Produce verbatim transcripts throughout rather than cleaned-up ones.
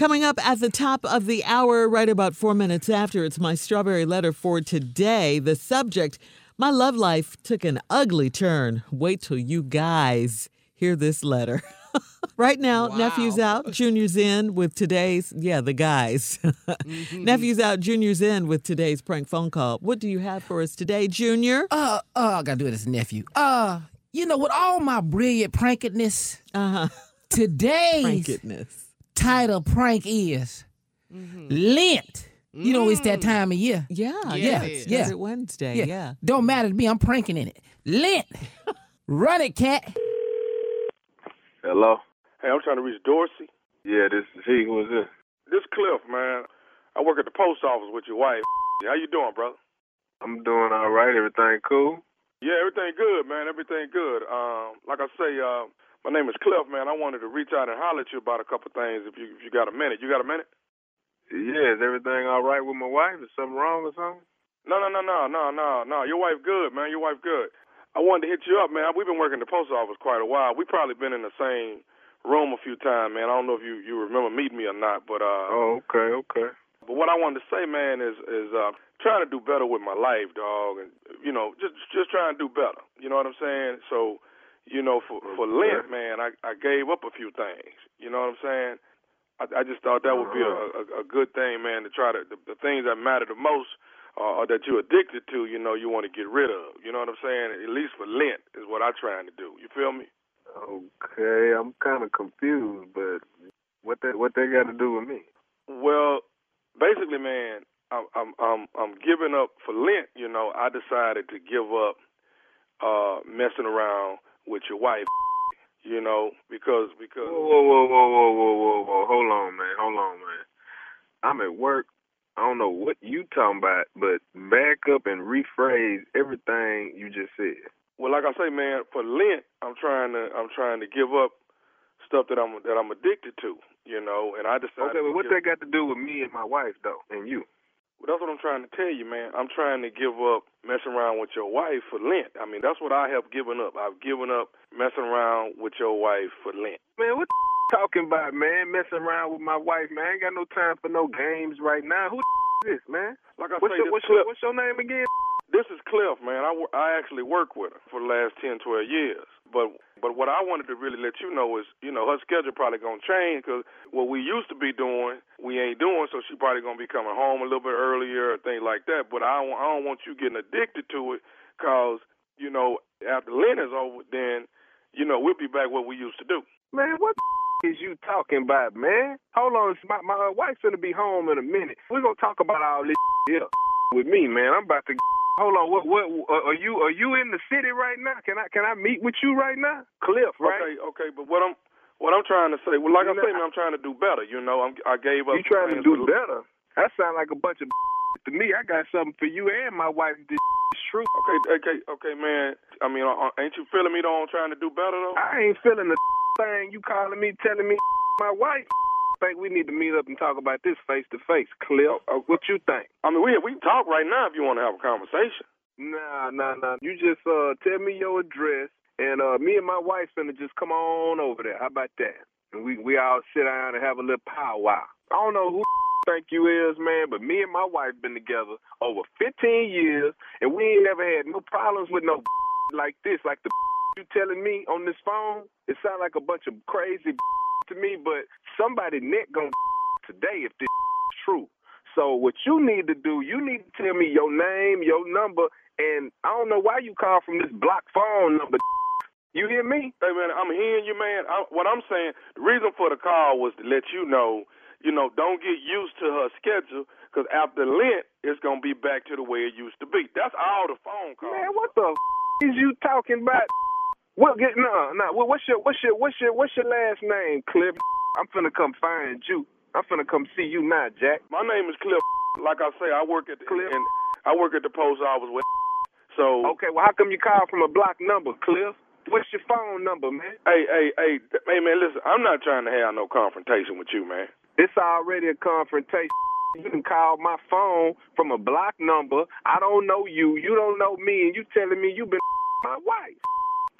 Coming up at the top of the hour, right about four minutes after, it's my strawberry letter for today. The subject, my love life took an ugly turn. Wait till you guys hear this letter. Right now, wow. Nephew's out, Junior's in with today's, yeah, the guys. Mm-hmm. Nephew's out, Junior's in with today's prank phone call. What do you have for us today, Junior? Uh, uh, I got to do it as a nephew. Uh, you know, with all my brilliant prankedness, uh-huh. today's prankedness. Title prank is mm-hmm. Lent. Mm. You know, it's that time of year. Yeah, yeah, yeah. It's yeah. Every Wednesday, yeah. yeah. Don't matter to me, I'm pranking in it. Lent. Run it, cat. Hello. Hey, I'm trying to reach Dorsey. Yeah, this is he. Who is this? This Cliff, man. I work at the post office with your wife. How you doing, brother? I'm doing all right. Everything cool? Yeah, everything good, man. Everything good. Um, like I say, uh, my name is Cliff, man. I wanted to reach out and holler at you about a couple things if you if you got a minute. You got a minute? Yeah, is everything all right with my wife? Is something wrong or something? No, no, no, no, no, no, no. Your wife good, man. Your wife good. I wanted to hit you up, man. We've been working at the post office quite a while. We've probably been in the same room a few times, man. I don't know if you, you remember meeting me or not, but... Uh, oh, okay, okay. But what I wanted to say, man, is is uh, trying to do better with my life, dog. And, you know, just just trying to do better. You know what I'm saying? So, you know, for, for Lent, man, I, I gave up a few things. You know what I'm saying? I, I just thought that would be a, a, a good thing, man, to try to... The, the things that matter the most... Uh, or that you're addicted to, you know, you want to get rid of. You know what I'm saying? At least for Lent is what I'm trying to do. You feel me? Okay, I'm kind of confused, but what that what they got to do with me? Well, basically, man, I'm I'm I'm, I'm giving up for Lent. You know, I decided to give up uh, messing around with your wife. You know, because because. Whoa, whoa, whoa, whoa, whoa, whoa, whoa! Hold on, man. Hold on, man. I'm at work. I don't know what you talking about, but back up and rephrase everything you just said. Well, like I say, man, for Lent, I'm trying to I'm trying to give up stuff that I'm that I'm addicted to, you know. And I decided. Okay, but what that got to do with me and my wife, though, and you? Well, that's what I'm trying to tell you, man. I'm trying to give up messing around with your wife for Lent. I mean, that's what I have given up. I've given up messing around with your wife for Lent. Man, what? The talking about, man, messing around with my wife, man. I ain't got no time for no games right now. Who the is this, man? Like I what's say, your, what's, your, what's your name again? This is Cliff, man. I, I actually work with her for the last ten, twelve years. But but what I wanted to really let you know is, you know, her schedule probably going to change because what we used to be doing, we ain't doing, so she probably going to be coming home a little bit earlier or things like that. But I don't, I don't want you getting addicted to it because, you know, after Lent is over, then, you know, we'll be back what we used to do. Man, what the is you talking about, man? Hold on, my, my wife's gonna be home in a minute. We're gonna talk about all this here with me, man. I'm about to hold on. What? What? Are you? Are you in the city right now? Can I? Can I meet with you right now, Cliff? Right? Okay. Okay. But what I'm, what I'm trying to say. Well, like you I know, say, man, I'm trying to do better. You know, I'm, I gave up. You trying to do better? That sound like a bunch of to me. I got something for you and my wife. This is true. Okay. Okay. Okay, man. I mean, ain't you feeling me though? I'm trying to do better though. I ain't feeling the. Thing you calling me, telling me my wife think we need to meet up and talk about this face to face, Cliff. What you think? I mean, we we can talk right now if you want to have a conversation. Nah, nah, nah. You just uh tell me your address, and uh me and my wife finna just come on over there. How about that? And we we all sit down and have a little powwow. I don't know who think you is, man, but me and my wife been together over fifteen years, and we ain't never had no problems with no like this, like the. You telling me on this phone, it sound like a bunch of crazy to me, but somebody neck gonna today if this is true. So what you need to do, you need to tell me your name, your number, and I don't know why you call from this block phone number. You hear me? Hey, man, I'm hearing you, man. I, what I'm saying, the reason for the call was to let you know, you know, don't get used to her schedule, because after Lent, it's going to be back to the way it used to be. That's all the phone call. Man, what the is you talking about? Well, get no, no. What's your, what's your, what's your, what's your last name, Cliff? I'm finna come find you. I'm finna come see you now, Jack. My name is Cliff. Like I say, I work at the, Cliff. And I work at the post office with. So okay, well, how come you call from a block number, Cliff? What's your phone number, man? Hey, hey, hey, hey, man. Listen, I'm not trying to have no confrontation with you, man. It's already a confrontation. You can call my phone from a block number. I don't know you. You don't know me, and you telling me you've been my wife.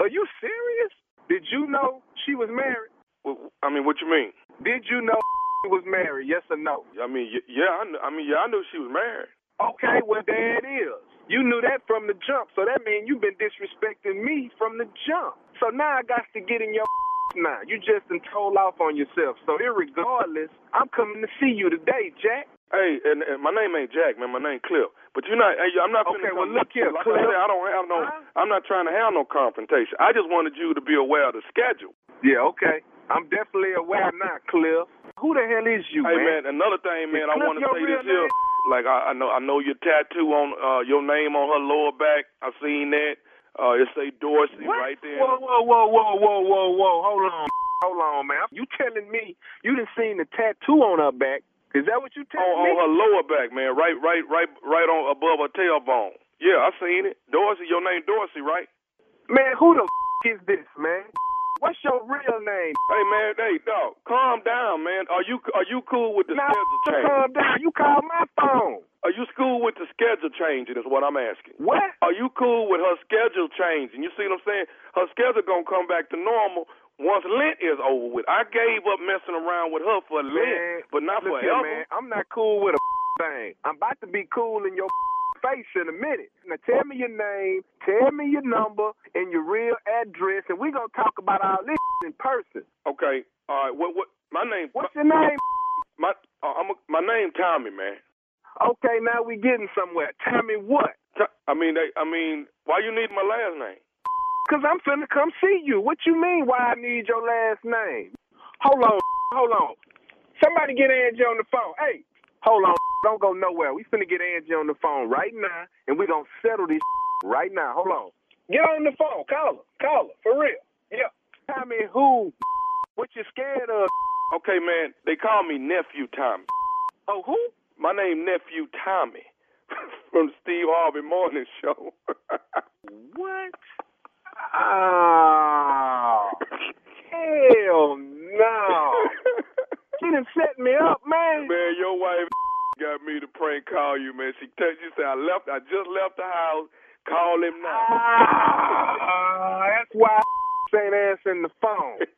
Are you serious? Did you know she was married? Well, I mean, what you mean? Did you know was married, yes or no? I mean, yeah, I, kn- I mean, yeah, I knew she was married. Okay, well, there it is. You knew that from the jump, so that means you've been disrespecting me from the jump. So now I got to get in your now. You just done told off on yourself. So irregardless, I'm coming to see you today, Jack. Hey, and, and my name ain't Jack, man. My name Cliff. But you're not. Hey, I'm not. Okay, well, look here. Like Cliff. I said, I don't have no. Huh? I'm not trying to have no confrontation. I just wanted you to be aware of the schedule. Yeah. Okay. I'm definitely aware now, Cliff. Who the hell is you, hey, man? Hey, man. Another thing, man. Is I want to say this here. Like I, I know, I know your tattoo on uh, your name on her lower back. I've seen that. Uh, it say Dorsey what? Right there. Whoa, whoa, whoa, whoa, whoa, whoa, whoa. Hold on, hold on, man. You telling me you done seen the tattoo on her back? Is that what you telling on, me? On her lower back, man, right, right, right, right on above her tailbone. Yeah, I seen it. Dorsey, your name Dorsey, right? Man, who the f- is this, man? What's your real name? Hey, man, hey, dog, calm down, man. Are you are you cool with the now, schedule change? Calm down. You called my phone. Are you cool with the schedule changing is what I'm asking. What? Are you cool with her schedule changing? You see what I'm saying? Her schedule going to come back to normal once Lent is over with. I gave up messing around with her for Lent, man, but not for forever. Man, I'm not cool with a thing. I'm about to be cool in your face in a minute. Now tell me your name, tell me your number, and your real address, and we're going to talk about all this in person. Okay. All right. What? What? My name. What's my, your name? My uh, I'm a, my name Tommy, man. Okay. Now we getting somewhere. Tommy what? I mean, they, I mean, why you need my last name? Because I'm finna come see you. What you mean why I need your last name? Hold on, hold on. Somebody get Angie on the phone. Hey, hold on, don't go nowhere. We finna get Angie on the phone right now, and we gonna settle this right now. Hold on. Get on the phone. Call her. Call her. For real. Yeah. Tommy who? What you scared of? Okay, man, they call me Nephew Tommy. Oh, who? My name Nephew Tommy from the Steve Harvey Morning Show. What? Oh, hell no. She done set me up, man. Man, your wife got me to prank call you, man. She texted you, said, I left, I just left the house. Call him now. Ah, that's why I ain't answering the phone. It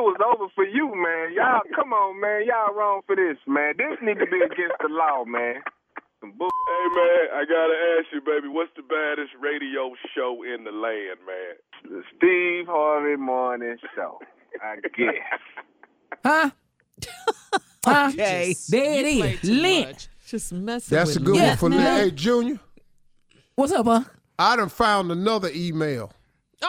was over for you, man. Y'all, come on, man. Y'all wrong for this, man. This need to be against the law, man. Hey, man, I got to ask you, baby, what's the baddest radio show in the land, man? The Steve Harvey Morning Show, I guess. Huh? Okay. Just, there it is. Lynch. Just messing That's with That's a good Lynch. One for Lynch. Hey, Junior. What's up, huh? I done found another email.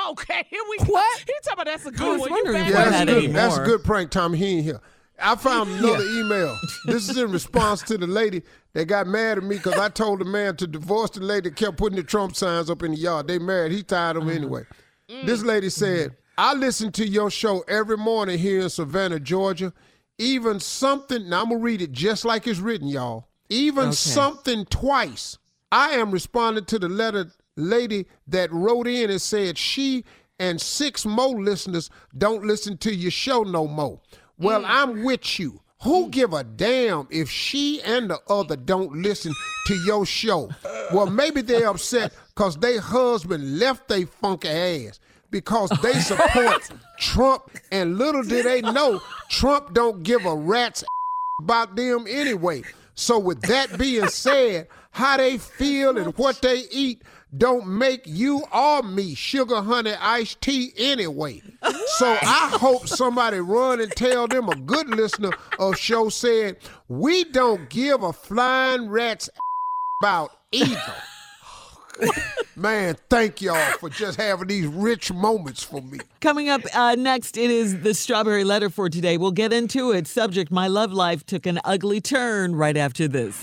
Okay, here we go. What? He talking about that's a good one. You yeah, that's, that good, that's a good prank, Tommy. He ain't here. I found another yeah. email. This is in response to the lady that got mad at me because I told the man to divorce the lady that kept putting the Trump signs up in the yard. They married. He tired of them anyway. Mm. This lady said, mm. I listen to your show every morning here in Savannah, Georgia. Even something, now I'm going to read it just like it's written, y'all. Even okay. something twice. I am responding to the letter lady that wrote in and said she and six more listeners don't listen to your show no more. Well, mm. I'm with you. Who mm. give a damn if she and the other don't listen to your show? Well, maybe they're upset because their husband left their funky ass because they support Trump, and little do they know Trump don't give a rat's about them anyway. So with that being said, how they feel and what they eat don't make you or me sugar, honey, iced tea anyway. So I hope somebody run and tell them a good listener of show said, we don't give a flying rat's about either. Man, thank y'all for just having these rich moments for me. Coming up uh, next, it is the Strawberry Letter for today. We'll get into it. Subject, my love life took an ugly turn right after this.